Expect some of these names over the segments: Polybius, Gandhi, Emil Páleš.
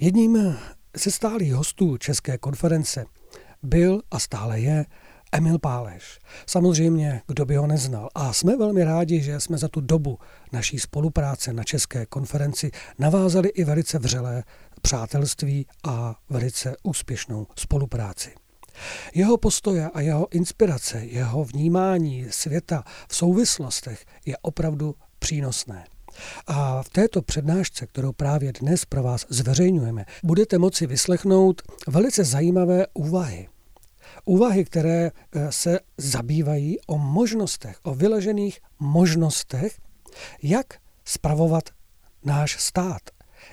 Jedním ze stálých hostů České konference byl a stále je Emil Páleš. Samozřejmě, kdo by ho neznal. A jsme velmi rádi, že jsme za tu dobu naší spolupráce na České konferenci navázali i velice vřelé přátelství a velice úspěšnou spolupráci. Jeho postoje a jeho inspirace, jeho vnímání světa v souvislostech je opravdu přínosné. A v této přednášce, kterou právě dnes pro vás zveřejňujeme, budete moci vyslechnout velice zajímavé úvahy. Úvahy, které se zabývají o možnostech, o vyležených možnostech, jak spravovat náš stát,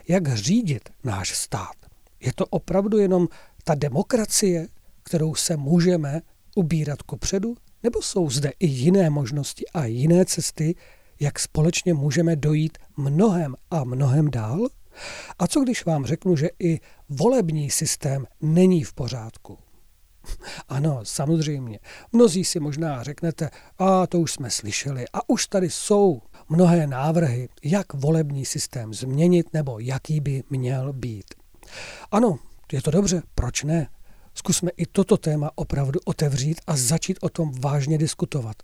jak řídit náš stát. Je to opravdu jenom ta demokracie, kterou se můžeme ubírat kupředu, nebo jsou zde i jiné možnosti a jiné cesty, jak společně můžeme dojít mnohem a mnohem dál? A co když vám řeknu, že i volební systém není v pořádku? Ano, samozřejmě. Mnozí si možná řeknete, a to už jsme slyšeli, a už tady jsou mnohé návrhy, jak volební systém změnit nebo jaký by měl být. Ano, je to dobře, proč ne? Zkusme i toto téma opravdu otevřít a začít o tom vážně diskutovat.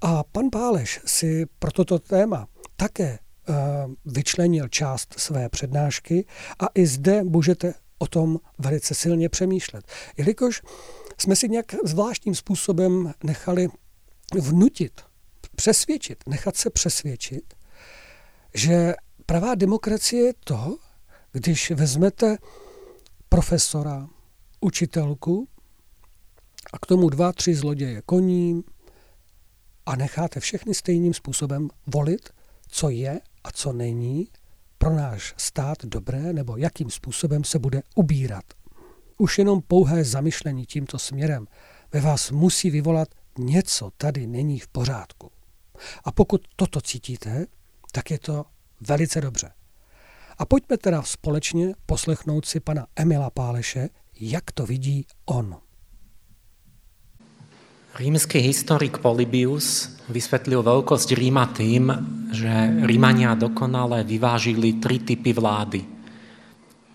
A pan Páleš si pro toto téma také vyčlenil část své přednášky a i zde můžete o tom velice silně přemýšlet. Jelikož jsme si nějak zvláštním způsobem nechali vnutit, přesvědčit, nechat se přesvědčit, že pravá demokracie je to, když vezmete profesora, učitelku a k tomu 2-3 zloděje koní a necháte všechny stejným způsobem volit, co je a co není pro náš stát dobré nebo jakým způsobem se bude ubírat. Už jenom pouhé zamyšlení tímto směrem ve vás musí vyvolat něco tady není v pořádku. A pokud toto cítíte, tak je to velice dobře. A pojďme teda společně poslechnout si pana Emila Páleše, jak to vidí on. Rímsky historik Polybius vysvetlil veľkosť Ríma tým, že Rímania dokonale vyvážili 3 typy vlády.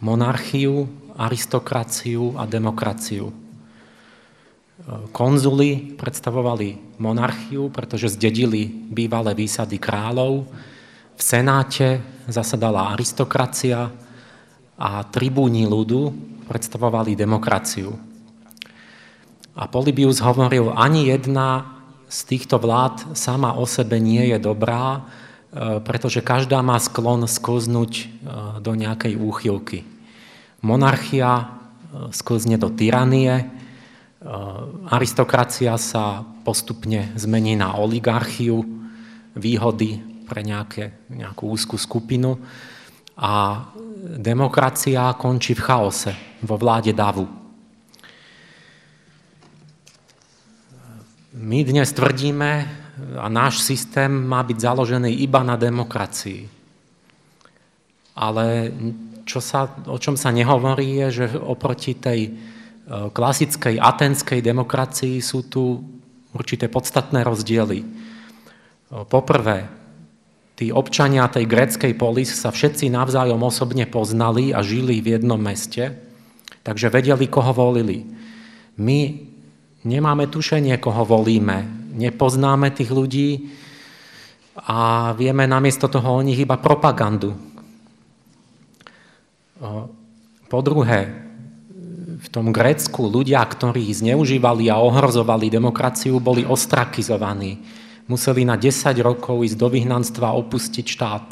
Monarchiu, aristokraciu a demokraciu. Konzuli predstavovali monarchiu, pretože zdedili bývalé výsady kráľov. V senáte zasadala aristokracia a tribúni ľudu predstavovali demokraciu. A Polybius hovoril, ani jedna z týchto vlád sama o sebe nie je dobrá, pretože každá má sklon sklznúť do nejakej úchylky. Monarchia sklzne do tyranie, aristokracia sa postupne zmení na oligarchiu, výhody pre nejakú úzkú skupinu a demokracia končí v chaose, vo vláde davu. My dnes tvrdíme, a náš systém má byť založený iba na demokracii. Ale o čom sa nehovorí je, že oproti tej klasickej aténskej demokracii sú tu určité podstatné rozdiely. Poprvé, tí občania tej gréckej polis sa všetci navzájom osobne poznali a žili v jednom meste, takže vedeli, koho volili. My nemáme tušenie, koho volíme, nepoznáme tých ľudí a vieme namiesto toho o nich iba propagandu. Po druhé, v tom Grécku ľudia, ktorí zneužívali a ohrozovali demokraciu, boli ostrakizovaní. Museli na 10 rokov ísť do vyhnanstva a opustiť štát.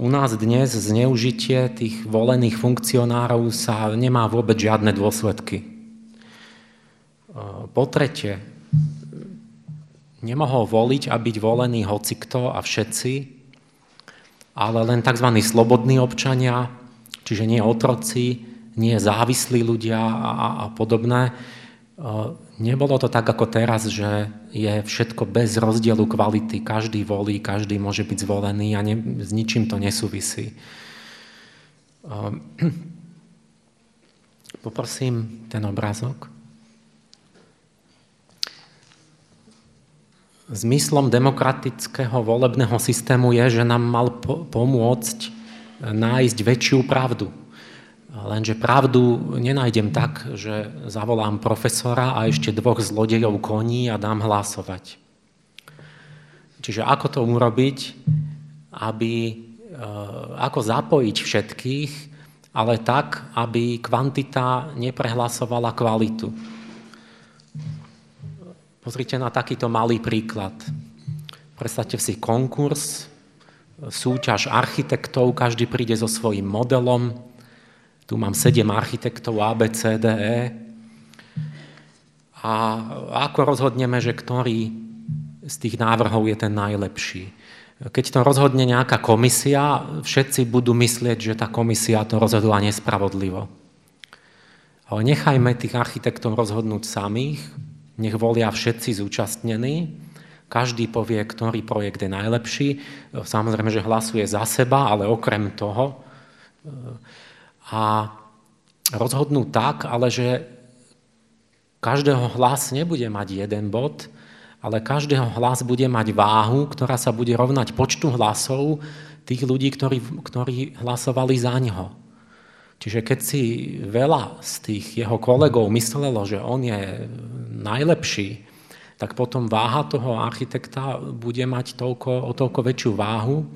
U nás dnes zneužitie tých volených funkcionárov sa nemá vôbec žiadne dôsledky. Po tretie, nemohol voliť a byť volený hocikto a všetci, ale len tzv. Slobodní občania, čiže nie otroci, nie závislí ľudia a podobné. Nebolo to tak, ako teraz, že je všetko bez rozdielu kvality. Každý volí, každý môže byť zvolený a s ničím to nesúvisí. Poprosím ten obrázok. Zmyslom demokratického volebného systému je, že nám mal pomôcť nájsť väčšiu pravdu. Lenže pravdu nenájdem tak, že zavolám profesora a ešte dvoch zlodejov koní a dám hlasovať. Čiže ako to urobiť, ako zapojiť všetkých, ale tak, aby kvantita neprehlasovala kvalitu. Pozrite na takýto malý príklad. Predstavte si konkurs, súťaž architektov, každý príde so svojím modelom. Tu mám 7 architektov A, B, C, D, E. A ako rozhodneme, že ktorý z tých návrhov je ten najlepší? Keď to rozhodne nejaká komisia, všetci budú myslieť, že tá komisia to rozhodla nespravodlivo. Ale nechajme tých architektov rozhodnúť samých, nech volia všetci zúčastnení, každý povie, ktorý projekt je najlepší, samozrejme, že hlasuje za seba, ale okrem toho. A rozhodnú tak, ale že každého hlas nebude mať jeden bod, ale každého hlas bude mať váhu, ktorá sa bude rovnať počtu hlasov tých ľudí, ktorí hlasovali za neho. Čiže keď si veľa z tých jeho kolegov myslelo, že on je najlepší, tak potom váha toho architekta bude mať o toľko väčšiu váhu.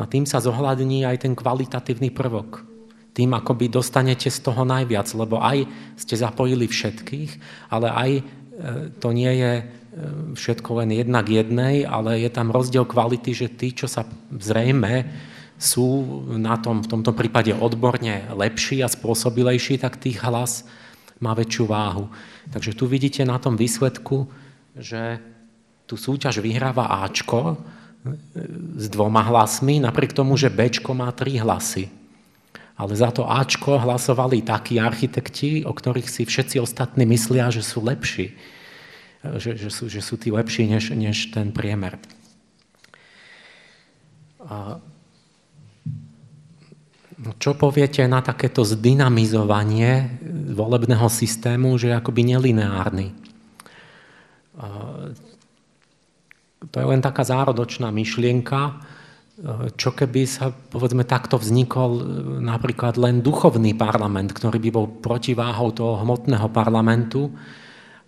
No tým sa zohľadní aj ten kvalitatívny prvok. Tým akoby dostanete z toho najviac, lebo aj ste zapojili všetkých, ale aj to nie je všetko len jedna k jednej, ale je tam rozdiel kvality, že tí, čo sa zrejme sú na tom, v tomto prípade odborne lepší a spôsobilejší, tak tých hlas má väčšiu váhu. Takže tu vidíte na tom výsledku, že tú súťaž vyhráva Ačko s 2 hlasmi, napriek tomu, že Bčko má 3 hlasy. Ale za to Ačko hlasovali takí architekti, o ktorých si všetci ostatní myslia, že sú lepší. Že sú tí lepší než ten priemer. A čo poviete na takéto zdynamizovanie volebného systému, že je akoby nelineárny? To je len taká zárodočná myšlienka, čo keby sa, povedzme, takto vznikol napríklad len duchovný parlament, ktorý by bol protiváhou toho hmotného parlamentu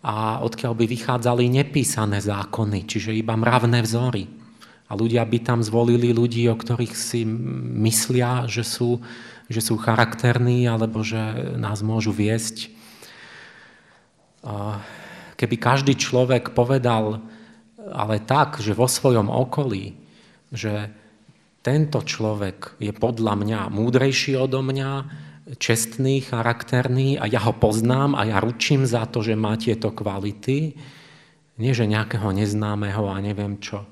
a odkiaľ by vychádzali nepísané zákony, čiže iba mravné vzory. A ľudia by tam zvolili ľudí, o ktorých si myslia, že sú charakterní alebo že nás môžu viesť. Keby každý človek povedal, ale tak, že vo svojom okolí, že tento človek je podľa mňa múdrejší odo mňa, čestný, charakterný a ja ho poznám a ja ručím za to, že má tieto kvality, nie že nejakého neznámeho a neviem čo.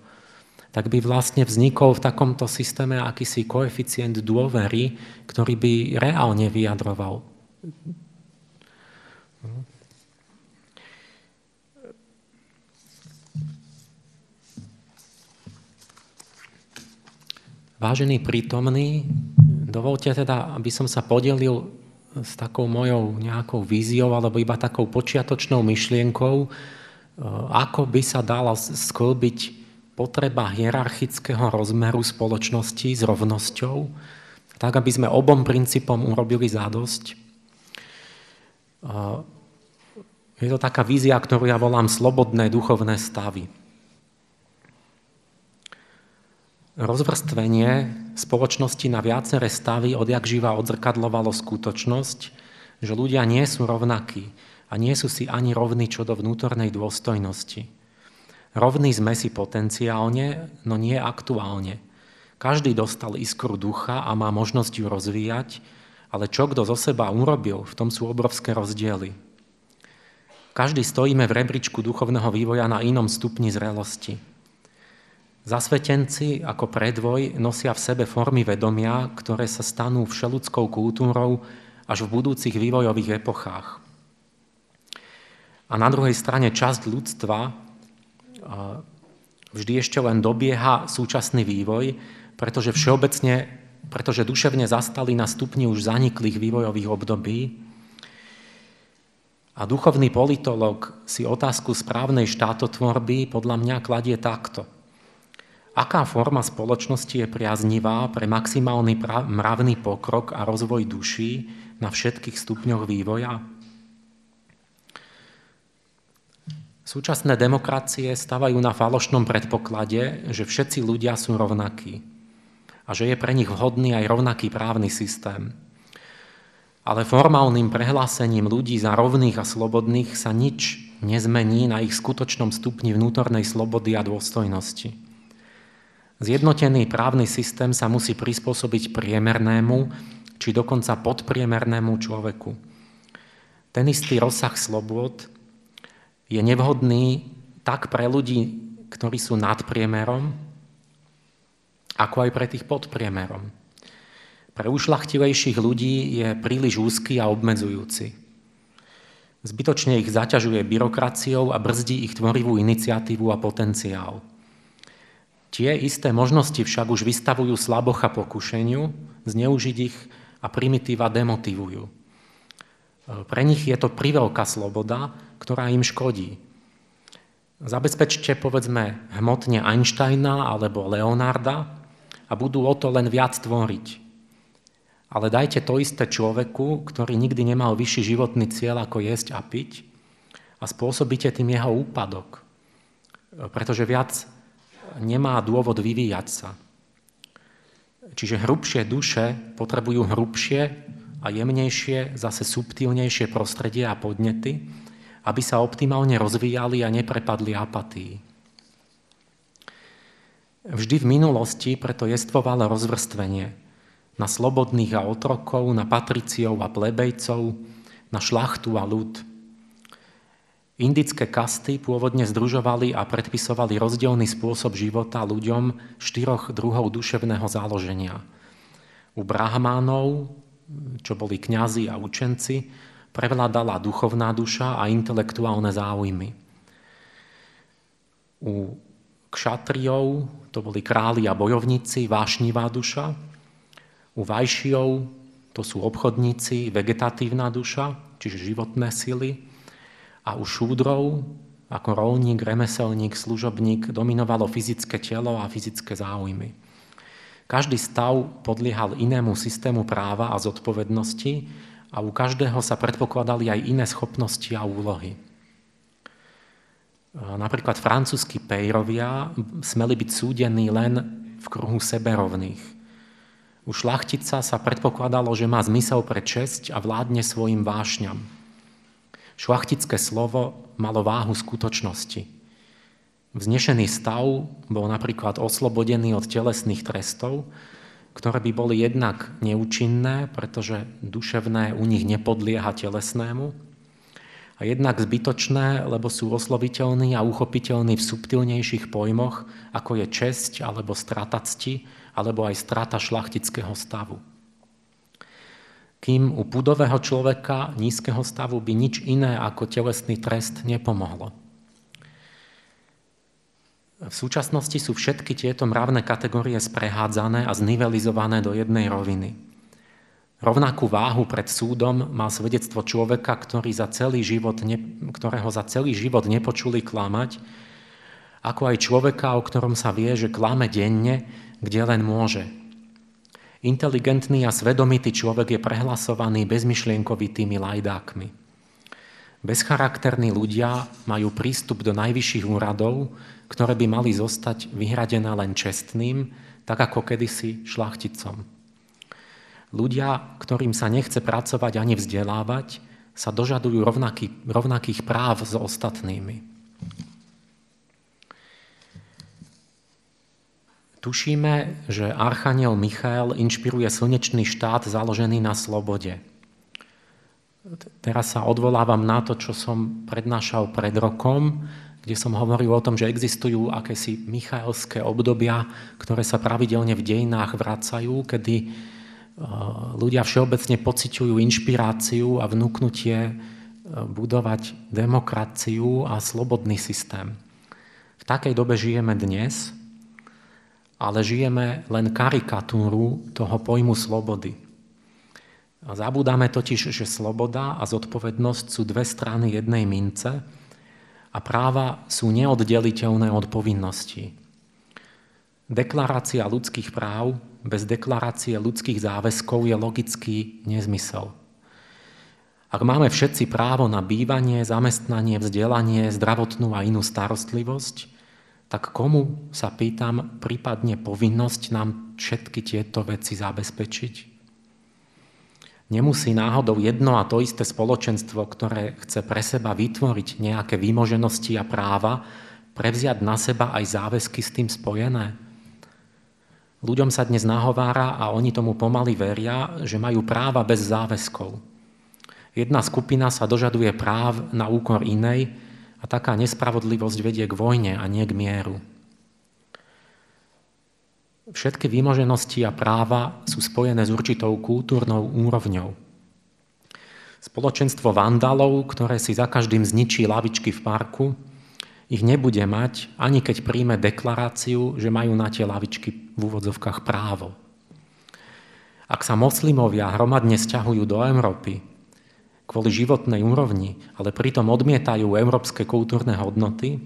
Tak by vlastne vznikol v takomto systéme akýsi koeficient dôvery, ktorý by reálne vyjadroval. Vážení prítomní, dovolte teda, aby som sa podelil s takou mojou nejakou víziou alebo iba takou počiatočnou myšlienkou, ako by sa dala sklbiť potreba hierarchického rozmeru spoločnosti s rovnosťou, tak aby sme obom princípom urobili zadosť. Je to taká vízia, ktorú ja volám slobodné duchovné stavy. Rozvrstvenie spoločnosti na viaceré stavy odjakživa odzrkadlovalo skutočnosť, že ľudia nie sú rovnakí a nie sú si ani rovní čo do vnútornej dôstojnosti. Rovní sme si potenciálne, no nie aktuálne. Každý dostal iskru ducha a má možnosť ju rozvíjať, ale čo kto zo seba urobil, v tom sú obrovské rozdiely. Každý stojíme v rebríčku duchovného vývoja na inom stupni zrelosti. Zasvetenci ako predvoj nosia v sebe formy vedomia, ktoré sa stanú všeľudskou kultúrou až v budúcich vývojových epochách. A na druhej strane časť ľudstva vždy ešte len dobieha súčasný vývoj, pretože duševne zastali na stupni už zaniklých vývojových období. A duchovný politológ si otázku správnej štátotvorby podľa mňa kladie takto. Aká forma spoločnosti je priaznivá pre maximálny mravný pokrok a rozvoj duší na všetkých stupňoch vývoja? Súčasné demokracie stavajú na falošnom predpoklade, že všetci ľudia sú rovnakí a že je pre nich vhodný aj rovnaký právny systém. Ale formálnym prehlásením ľudí za rovných a slobodných sa nič nezmení na ich skutočnom stupni vnútornej slobody a dôstojnosti. Zjednotený právny systém sa musí prispôsobiť priemernému či dokonca podpriemernému človeku. Ten istý rozsah slobôd je nevhodný tak pre ľudí, ktorí sú nad priemerom, ako aj pre tých pod priemerom. Pre ušľachtilejších ľudí je príliš úzky a obmedzujúci. Zbytočne ich zaťažuje byrokraciou a brzdí ich tvorivú iniciatívu a potenciál. Tie isté možnosti však už vystavujú slabocha pokušeniu, zneužiť ich a primitíva demotivujú. Pre nich je to priveľká sloboda, ktorá im škodí. Zabezpečte, povedzme, hmotne Einsteina alebo Leonarda a budú o to len viac tvoriť. Ale dajte to isté človeku, ktorý nikdy nemal vyšší životný cieľ ako jesť a piť a spôsobíte tým jeho úpadok, pretože viac nemá dôvod vyvíjať sa. Čiže hrubšie duše potrebujú hrubšie a jemnejšie, zase subtilnejšie prostredie a podnety, aby sa optimálne rozvíjali a neprepadli apatii. Vždy v minulosti preto jestvovalo rozvrstvenie na slobodných a otrokov, na patriciov a plebejcov, na šlachtu a ľud. Indické kasty pôvodne združovali a predpisovali rozdielny spôsob života ľuďom štyroch druhov duševného záloženia. U brahmánov, čo boli kňazi a učenci, prevládala duchovná duša a intelektuálne záujmy. U kšatriov, to boli králi a bojovníci, vášnivá duša. U vajšijov, to sú obchodníci, vegetatívna duša, čiže životné sily. A u šúdrov, ako roľník, remeselník, služobník, dominovalo fyzické telo a fyzické záujmy. Každý stav podliehal inému systému práva a zodpovednosti a u každého sa predpokladali aj iné schopnosti a úlohy. Napríklad francúzski pejrovia smeli byť súdení len v kruhu seberovných. U šlachtica sa predpokladalo, že má zmysel pre česť a vládne svojim vášňam. Šlachtické slovo malo váhu skutočnosti. Vznešený stav bol napríklad oslobodený od telesných trestov, ktoré by boli jednak neúčinné, pretože duševné u nich nepodlieha telesnému, a jednak zbytočné, lebo sú osloviteľní a uchopiteľní v subtilnejších pojmoch, ako je česť alebo strata cti, alebo aj strata šlachtického stavu. Kým u pudového človeka nízkeho stavu by nič iné ako telesný trest nepomohlo. V súčasnosti sú všetky tieto mravné kategórie sprehádzané a znivelizované do jednej roviny. Rovnakú váhu pred súdom má svedectvo človeka, ktorého za celý život nepočuli klamať, ako aj človeka, o ktorom sa vie, že klame denne, kde len môže. Inteligentný a svedomitý človek je prehlasovaný bezmyšlienkovitými lajdákmi. Bezcharakterní ľudia majú prístup do najvyšších úradov, ktoré by mali zostať vyhradené len čestným, tak ako kedysi šlachticom. Ľudia, ktorým sa nechce pracovať ani vzdelávať, sa dožadujú rovnakých práv s ostatnými. Tušíme, že archaniel Michael inšpiruje slnečný štát založený na slobode. Teraz sa odvolávam na to, čo som prednášal pred rokom, kde som hovoril o tom, že existujú akési michaelské obdobia, ktoré sa pravidelne v dejinách vracajú, kedy ľudia všeobecne pociťujú inšpiráciu a vnúknutie budovať demokraciu a slobodný systém. V takej dobe žijeme dnes, ale žijeme len karikatúru toho pojmu slobody. Zabúdame totiž, že sloboda a zodpovednosť sú dve strany jednej mince a práva sú neoddeliteľné od povinností. Deklarácia ľudských práv bez deklarácie ľudských záväzkov je logický nezmysel. Ak máme všetci právo na bývanie, zamestnanie, vzdelanie, zdravotnú a inú starostlivosť, tak komu, sa pýtam, prípadne povinnosť nám všetky tieto veci zabezpečiť? Nemusí náhodou jedno a to isté spoločenstvo, ktoré chce pre seba vytvoriť nejaké výmoženosti a práva, prevziať na seba aj záväzky s tým spojené? Ľuďom sa dnes nahovára a oni tomu pomaly veria, že majú práva bez záväzkov. Jedna skupina sa dožaduje práv na úkor inej a taká nespravodlivosť vedie k vojne a nie k mieru. Všetky výmoženosti a práva sú spojené s určitou kultúrnou úrovňou. Spoločenstvo vandalov, ktoré si za každým zničí lavičky v parku, ich nebude mať, ani keď príjme deklaráciu, že majú na tie lavičky v úvodzovkách právo. Ak sa moslimovia hromadne sťahujú do Európy kvôli životnej úrovni, ale pritom odmietajú európske kultúrne hodnoty,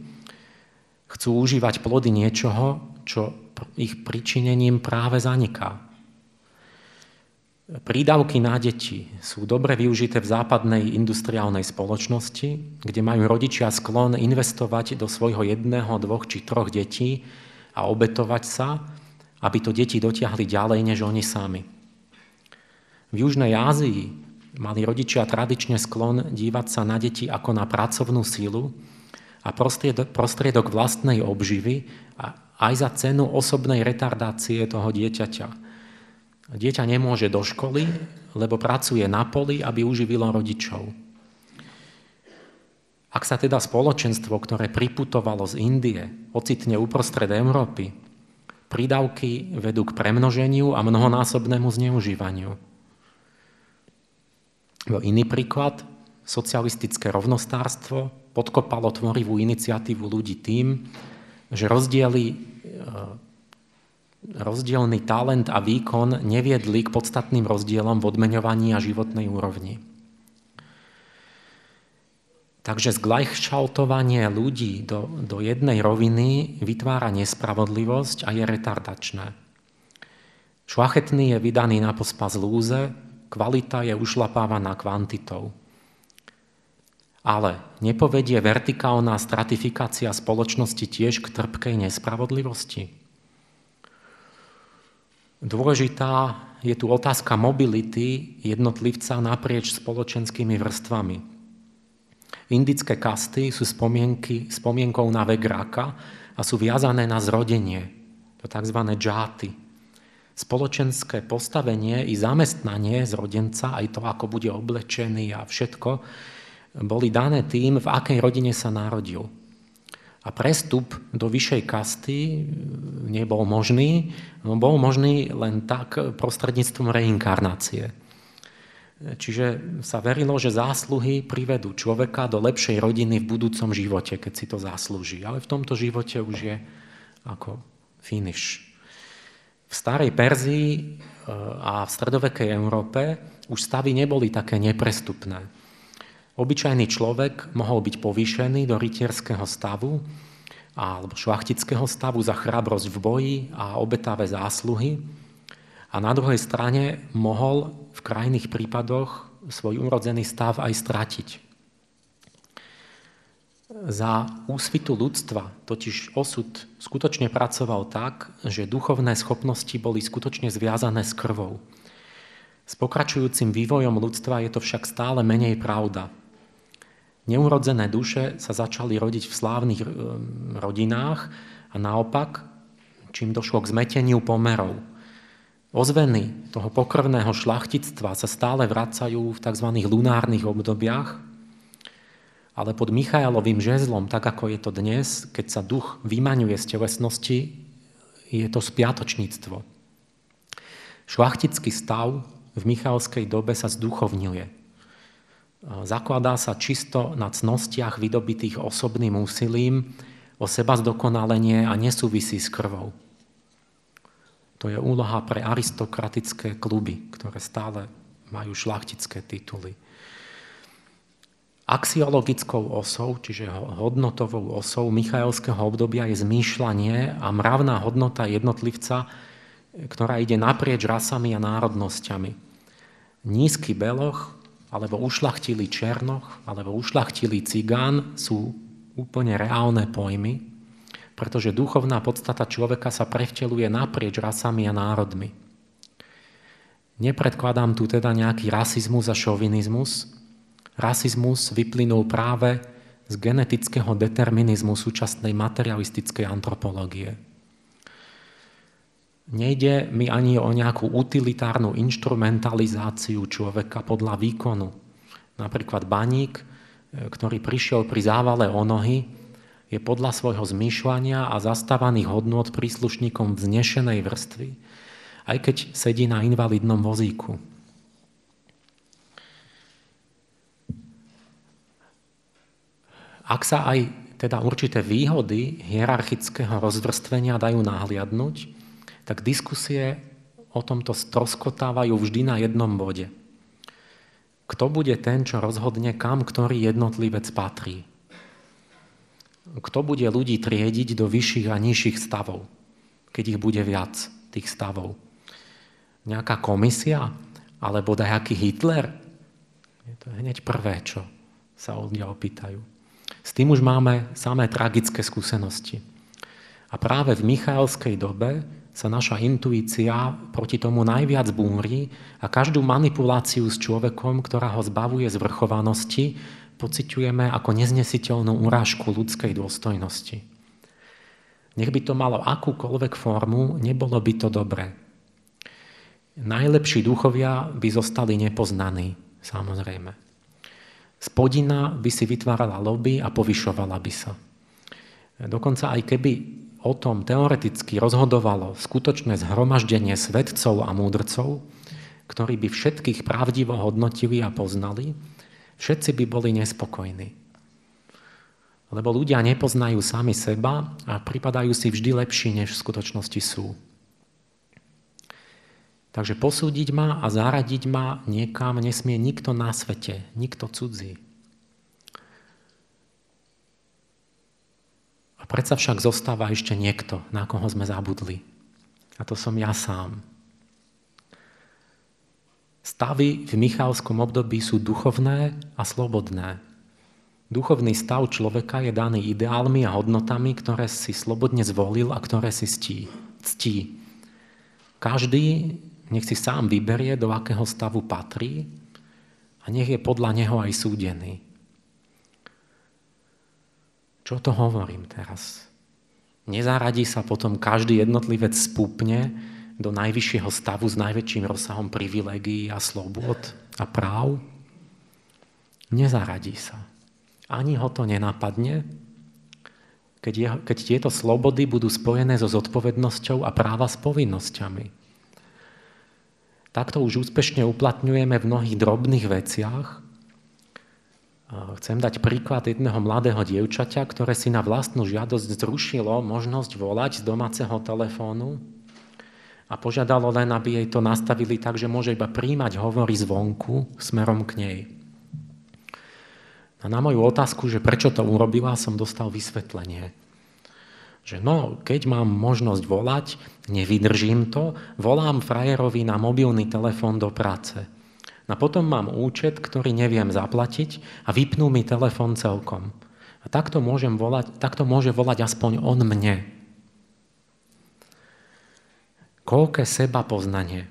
chcú užívať plody niečoho, čo ich pričinením práve zaniká. Prídavky na deti sú dobre využité v západnej industriálnej spoločnosti, kde majú rodičia sklon investovať do svojho jedného, dvoch či troch detí a obetovať sa, aby to deti dotiahli ďalej než oni sami. V Južnej Ázii mali rodičia tradične sklon dívať sa na deti ako na pracovnú sílu a prostriedok vlastnej obživy a aj za cenu osobnej retardácie toho dieťaťa. Dieťa nemôže do školy, lebo pracuje na poli, aby uživilo rodičov. Ak sa teda spoločenstvo, ktoré priputovalo z Indie, ocitne uprostred Európy, prídavky vedú k premnoženiu a mnohonásobnému zneužívaniu. Iný príklad, socialistické rovnostárstvo podkopalo tvorivú iniciatívu ľudí tým, že rozdielný talent a výkon neviedli k podstatným rozdielom v odmeňovaní a životnej úrovni. Takže zgleichschaltovanie ľudí do jednej roviny vytvára nespravodlivosť a je retardačné. Šľachetný je vydaný na pospas lúze, kvalita je ušlapávaná kvantitou. Ale nepovedie vertikálna stratifikácia spoločnosti tiež k trpkej nespravodlivosti? Dôležitá je tu otázka mobility jednotlivca naprieč spoločenskými vrstvami. Indické kasty sú spomienkou na vek raka a sú viazané na zrodenie, to tzv. Džáty. Spoločenské postavenie i zamestnanie zrodenca, aj to, ako bude oblečený a všetko, boli dané tým, v akej rodine sa narodil. A prestup do vyššej kasty nebol možný, no bol možný len tak prostredníctvom reinkarnácie. Čiže sa verilo, že zásluhy privedú človeka do lepšej rodiny v budúcom živote, keď si to zaslúži. Ale v tomto živote už je ako finish. V starej Perzii a v stredovekej Európe už stavy neboli také neprestupné. Obyčajný človek mohol byť povýšený do rytierského stavu alebo šlachtického stavu za chrabrosť v boji a obetavé zásluhy a na druhej strane mohol v krajných prípadoch svoj urodzený stav aj stratiť. Za úsvitu ľudstva totiž osud skutočne pracoval tak, že duchovné schopnosti boli skutočne zviazané s krvou. S pokračujúcim vývojom ľudstva je to však stále menej pravda. Neurodzené duše sa začali rodiť v slávnych rodinách a naopak, čím došlo k zmeteniu pomerov. Ozveny toho pokrvného šlachtictva sa stále vracajú v tzv. Lunárnych obdobiach, ale pod Michajelovým žezlom, tak ako je to dnes, keď sa duch vymaňuje z telesnosti, je to spiatočníctvo. Šlachtický stav v Michalovskej dobe sa zduchovňuje. Zakladá sa čisto na cnostiach vydobitých osobným úsilím o seba zdokonalenie a nesúvisí s krvou. To je úloha pre aristokratické kluby, ktoré stále majú šlachtické tituly. Axiologickou osou, čiže hodnotovou osou Michajlovského obdobia je zmýšľanie a mravná hodnota jednotlivca, ktorá ide naprieč rasami a národnosťami. Nízky beloch, alebo ušlachtilý černoch, alebo ušlachtilý cigán sú úplne reálne pojmy, pretože duchovná podstata človeka sa prevteľuje naprieč rasami a národmi. Nepredkladám tu teda nejaký rasizmus a šovinizmus. Rasizmus vyplynul práve z genetického determinizmu súčasnej materialistickej antropológie. Nejde mi ani o nejakú utilitárnu inštrumentalizáciu človeka podľa výkonu. Napríklad baník, ktorý prišiel pri závale o nohy, je podľa svojho zmýšľania a zastávaných hodnôt príslušníkom vznešenej vrstvy, aj keď sedí na invalidnom vozíku. Ak sa aj teda určité výhody hierarchického rozvrstvenia dajú nahliadnúť, tak diskusie o tomto stroskotávajú vždy na jednom bode. Kto bude ten, čo rozhodne, kam ktorý jednotlivec patrí? Kto bude ľudí triediť do vyšších a nižších stavov, keď ich bude viac, tých stavov? Nejaká komisia? Alebo dajaký Hitler? Je to hneď prvé, čo sa od mňa opýtajú. S tým už máme samé tragické skúsenosti. A práve v Michajlovskej dobe sa naša intuícia proti tomu najviac búri a každú manipuláciu s človekom, ktorá ho zbavuje zvrchovanosti, pociťujeme ako neznesiteľnú urážku ľudskej dôstojnosti. Nech by to malo akúkoľvek formu, nebolo by to dobré. Najlepší duchovia by zostali nepoznaní, samozrejme. Spodina by si vytvárala lobby a povyšovala by sa. Dokonca aj keby o tom teoreticky rozhodovalo skutočné zhromaždenie svedcov a múdrcov, ktorí by všetkých pravdivo hodnotili a poznali, všetci by boli nespokojní. Lebo ľudia nepoznajú sami seba a pripadajú si vždy lepší, než v skutočnosti sú. Takže posúdiť ma a zaradiť ma niekam nesmie nikto na svete, nikto cudzí. A predsa však zostáva ešte niekto, na koho sme zabudli. A to som ja sám. Stavy v Michajlovskom období sú duchovné a slobodné. Duchovný stav človeka je daný ideálmi a hodnotami, ktoré si slobodne zvolil a ktoré si ctí. Každý nech si sám vyberie, do akého stavu patrí a nech je podľa neho aj súdený. Čo to hovorím teraz? Nezaradí sa potom každý jednotlivec spúpne do najvyššieho stavu s najväčším rozsahom privilegií a slobôd a práv? Nezaradí sa. Ani ho to nenapadne, keď tieto slobody budú spojené so zodpovednosťou a práva s povinnosťami. Takto už úspešne uplatňujeme v mnohých drobných veciach. Chcem dať príklad jedného mladého dievčaťa, ktoré si na vlastnú žiadosť zrušilo možnosť volať z domáceho telefónu a požiadalo len, aby jej to nastavili tak, že môže iba príjmať hovory zvonku smerom k nej. A na moju otázku, že prečo to urobila, som dostal vysvetlenie. Že keď mám možnosť volať, nevydržím to, volám frajerovi na mobilný telefón do práce. A potom mám účet, ktorý neviem zaplatiť a vypnú mi telefón celkom. A takto môže volať aspoň on mne. Koľké seba poznanie.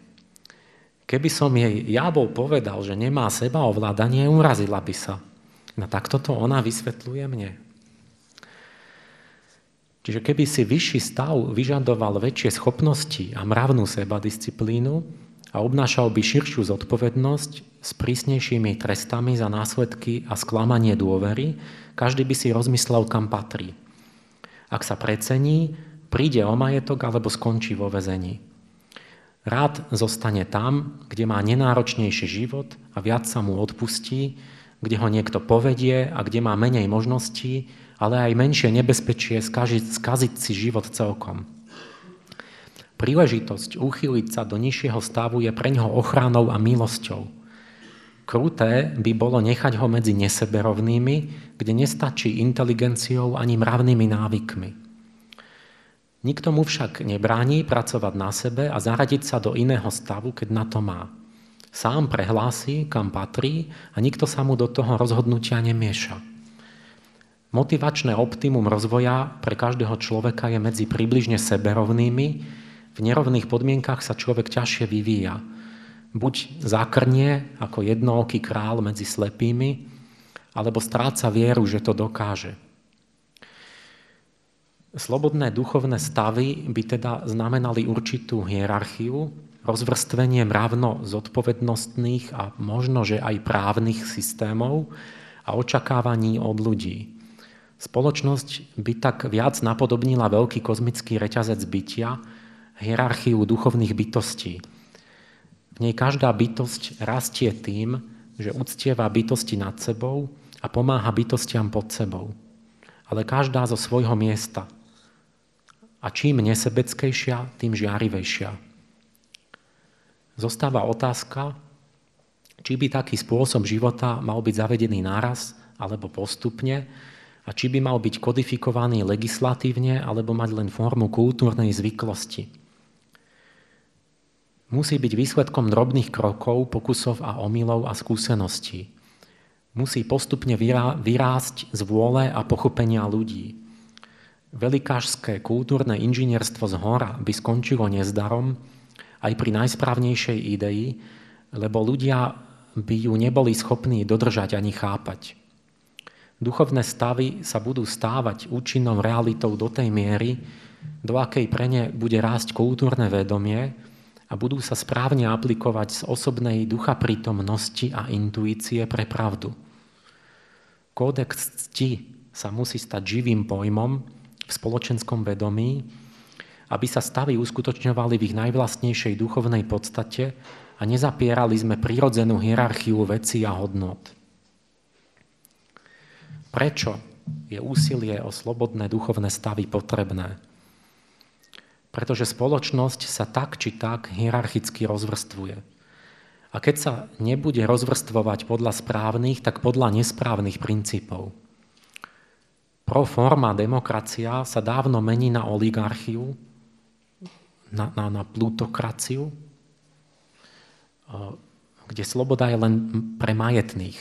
Keby som jej ja bol povedal, že nemá seba ovládanie, urazila by sa. No takto to ona vysvetľuje mne. Čiže keby si vyšší stav vyžadoval väčšie schopnosti a mravnú sebadisciplínu a obnášal by širšiu zodpovednosť s prísnejšími trestami za následky a sklamanie dôvery, každý by si rozmyslel, kam patrí. Ak sa precení, príde o majetok alebo skončí vo väzení. Rád zostane tam, kde má nenáročnejší život a viac sa mu odpustí, kde ho niekto povedie a kde má menej možností, ale aj menšie nebezpečie skaziť si život celkom. Príležitosť uchyliť sa do nižšieho stavu je pre ňoho ochranou a milosťou. Kruté by bolo nechať ho medzi neseberovnými, kde nestačí inteligenciou ani mravnými návykmi. Nikto mu však nebrání pracovať na sebe a zaradiť sa do iného stavu, keď na to má. Sám prehlásí, kam patrí a nikto sa mu do toho rozhodnutia nemieša. Motivačné optimum rozvoja pre každého človeka je medzi približne seberovnými. V nerovných podmienkach sa človek ťažšie vyvíja. Buď zakrnie ako jednooký král medzi slepými, alebo stráca vieru, že to dokáže. Slobodné duchovné stavy by teda znamenali určitú hierarchiu, rozvrstvenie mravno zodpovednostných a možno, že aj právnych systémov a očakávaní od ľudí. Spoločnosť by tak viac napodobnila veľký kozmický reťazec bytia, hierarchiu duchovných bytostí. V nej každá bytosť rastie tým, že uctieva bytosti nad sebou a pomáha bytostiam pod sebou. Ale každá zo svojho miesta. A čím nesebeckejšia, tým žiarivejšia. Zostáva otázka, či by taký spôsob života mal byť zavedený naraz alebo postupne a či by mal byť kodifikovaný legislatívne alebo mať len formu kultúrnej zvyklosti. Musí byť výsledkom drobných krokov, pokusov a omylov a skúseností. Musí postupne vyrásť z vôle a pochopenia ľudí. Velikášské kultúrne inžinierstvo z hora by skončilo nezdarom aj pri najsprávnejšej idei, lebo ľudia by ju neboli schopní dodržať ani chápať. Duchovné stavy sa budú stávať účinnou realitou do tej miery, do akej pre ne bude rásť kultúrne vedomie, a budú sa správne aplikovať z osobnej ducha prítomnosti a intuície pre pravdu. Kódex cti sa musí stať živým pojmom v spoločenskom vedomí, aby sa stavy uskutočňovali v ich najvlastnejšej duchovnej podstate a nezapierali sme prirodzenú hierarchiu vecí a hodnot. Prečo je úsilie o slobodné duchovné stavy potrebné? Pretože spoločnosť sa tak či tak hierarchicky rozvrstvuje. A keď sa nebude rozvrstvovať podľa správnych, tak podľa nesprávnych princípov. Pro forma demokracia sa dávno mení na oligarchiu, na plutokraciu, kde sloboda je len pre majetných.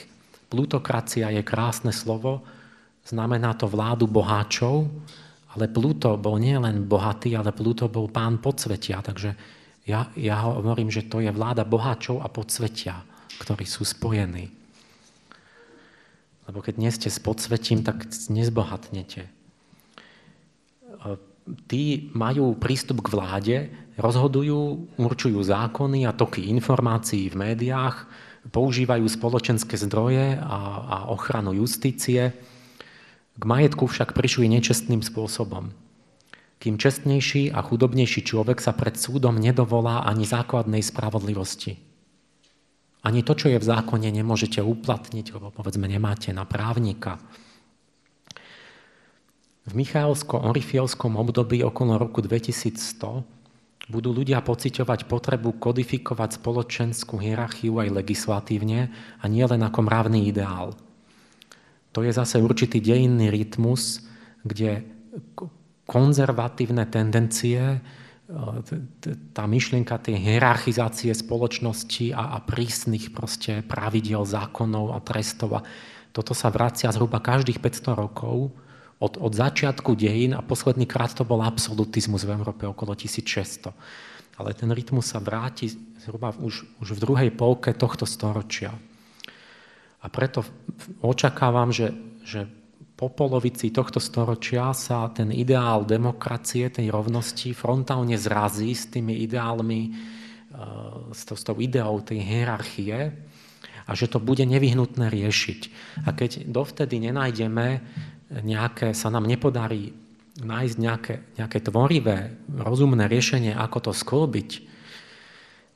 Plutokracia je krásne slovo, znamená to vládu boháčov, ale Pluto bol nielen bohatý, ale Pluto bol pán podsvetia. Takže ja hovorím, že to je vláda boháčov a podsvetia, ktorí sú spojení. Lebo keď nie ste s podsvetím, tak nezbohatnete. Tí majú prístup k vláde, rozhodujú, určujú zákony a toky informácií v médiách, používajú spoločenské zdroje a ochranu justície. K majetku však prišli nečestným spôsobom. Kým čestnejší a chudobnejší človek sa pred súdom nedovolá ani základnej spravodlivosti. Ani to, čo je v zákone, nemôžete uplatniť, lebo povedzme nemáte na právnika. V Michálovsko-Orifielskom období okolo roku 2100 budú ľudia pociťovať potrebu kodifikovať spoločenskú hierarchiu aj legislatívne a nie len ako mravný ideál. To je zase určitý dejinný rytmus, kde konzervatívne tendencie, tá myšlienka tej hierarchizácie spoločnosti a prísnych proste pravidiel, zákonov a trestov. A toto sa vracia zhruba každých 500 rokov od začiatku dejín a posledný krát to bol absolutizmus v Európe okolo 1600. Ale ten rytmus sa vráti zhruba už v druhej polke tohto storočia. A preto očakávam, že po polovici tohto storočia sa ten ideál demokracie, tej rovnosti frontálne zrazí s tými ideálmi, s tou ideou tej hierarchie a že to bude nevyhnutné riešiť. A keď dovtedy nenájdeme sa nám nepodarí nájsť nejaké tvorivé, rozumné riešenie, ako to sklbiť,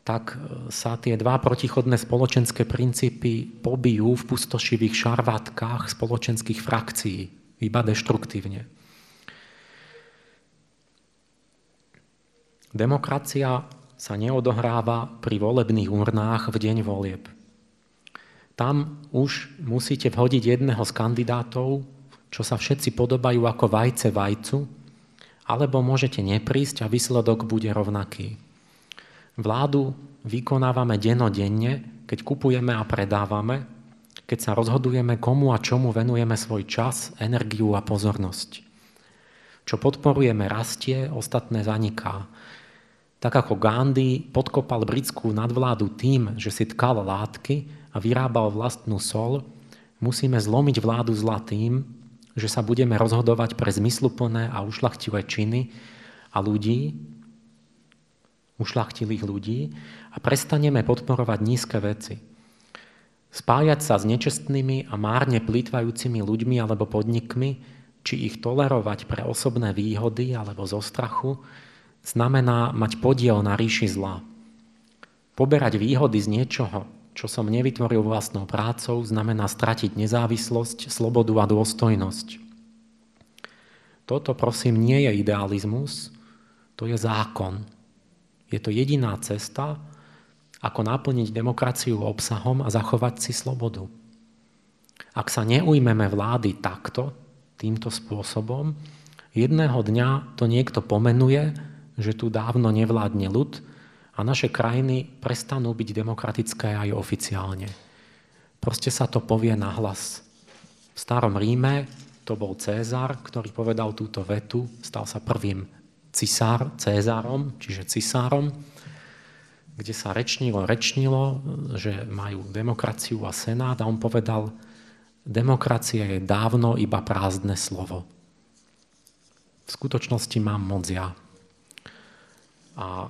tak sa tie dva protichodné spoločenské princípy pobijú v pustošivých šarvátkách spoločenských frakcií, iba deštruktívne. Demokracia sa neodohráva pri volebných urnách v deň volieb. tam už musíte vhodiť jedného z kandidátov, čo sa všetci podobajú ako vajce vajcu, alebo môžete neprísť a výsledok bude rovnaký. Vládu vykonávame denodenne, keď kupujeme a predávame, keď sa rozhodujeme, komu a čomu venujeme svoj čas, energiu a pozornosť. Čo podporujeme rastie, ostatné zaniká. Tak ako Gandhi podkopal britskú nadvládu tým, že si tkal látky a vyrábal vlastnú soľ, musíme zlomiť vládu zla tým, že sa budeme rozhodovať pre zmysluplné a ušľachtilé činy a ľudí, ušľachtilých ľudí, a prestaneme podporovať nízke veci. Spájať sa s nečestnými a márne plýtvajúcimi ľuďmi alebo podnikmi, či ich tolerovať pre osobné výhody alebo zo strachu, znamená mať podiel na ríši zla. Poberať výhody z niečoho, čo som nevytvoril vlastnou prácou, znamená stratiť nezávislosť, slobodu a dôstojnosť. Toto, prosím, nie je idealizmus, to je zákon. Je to jediná cesta, ako naplniť demokraciu obsahom a zachovať si slobodu. Ak sa neujmeme vlády takto, týmto spôsobom, jedného dňa to niekto pomenuje, že tu dávno nevládne ľud a naše krajiny prestanú byť demokratické aj oficiálne. Proste sa to povie nahlas. V starom Ríme to bol Cézar, ktorý povedal túto vetu, stal sa prvým Cézarom, kde sa rečnilo, že majú demokraciu a senát, a on povedal: demokracia je dávno iba prázdne slovo. V skutočnosti mám moc ja. A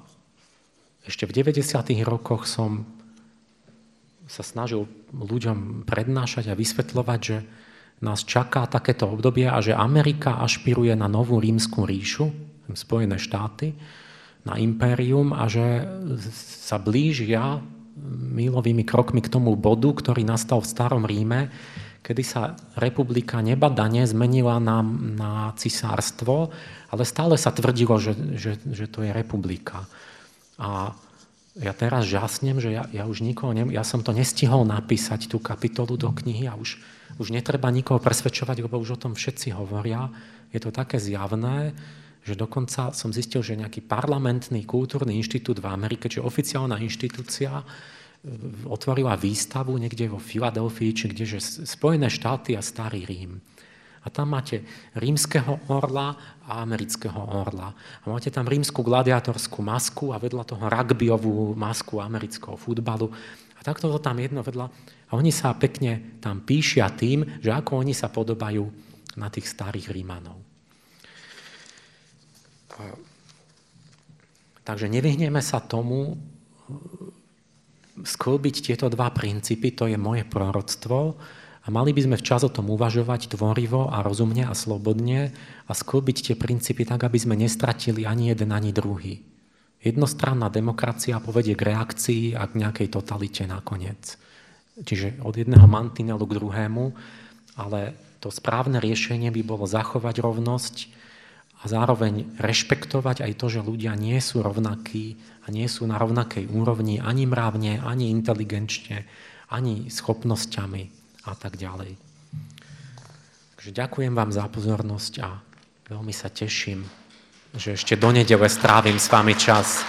ešte v 90. rokoch som sa snažil ľuďom prednášať a vysvetľovať, že nás čaká takéto obdobie a že Amerika ašpiruje na novú rímsku ríšu, Spojené štáty, na impérium, a že sa blížia mílovými krokmi k tomu bodu, ktorý nastal v starom Ríme, kedy sa republika nebadane zmenila na cisárstvo, ale stále sa tvrdilo, že to je republika. A ja teraz žasnem, že ja už nikoho ja som to nestihol napísať, tú kapitolu do knihy, a už netreba nikoho presvedčovať, lebo už o tom všetci hovoria. Je to také zjavné, že dokonca som zistil, že nejaký parlamentný kultúrny inštitút v Amerike, čiže oficiálna inštitúcia, otvorila výstavu niekde vo Filadelfii, či kdeže Spojené štáty a starý Rím. A tam máte rímskeho orla a amerického orla. A máte tam rímsku gladiátorskú masku a vedľa toho rugbyovú masku amerického futbalu. A takto to tam jedno vedľa. A oni sa pekne tam píšia tým, že ako oni sa podobajú na tých starých Rímanov. Takže nevyhneme sa tomu sklbiť tieto dva princípy, to je moje proroctvo, a mali by sme včas o tom uvažovať tvorivo a rozumne a slobodne a sklbiť tie princípy tak, aby sme nestratili ani jeden, ani druhý. Jednostranná demokracia povedie k reakcii a k nejakej totalite nakoniec. Čiže od jedného mantinelu k druhému, ale to správne riešenie by bolo zachovať rovnosť a zároveň rešpektovať aj to, že ľudia nie sú rovnakí a nie sú na rovnakej úrovni ani mravne, ani inteligenčne, ani schopnosťami a tak ďalej. Takže ďakujem vám za pozornosť a veľmi sa teším, že ešte do nedele strávim s vami čas.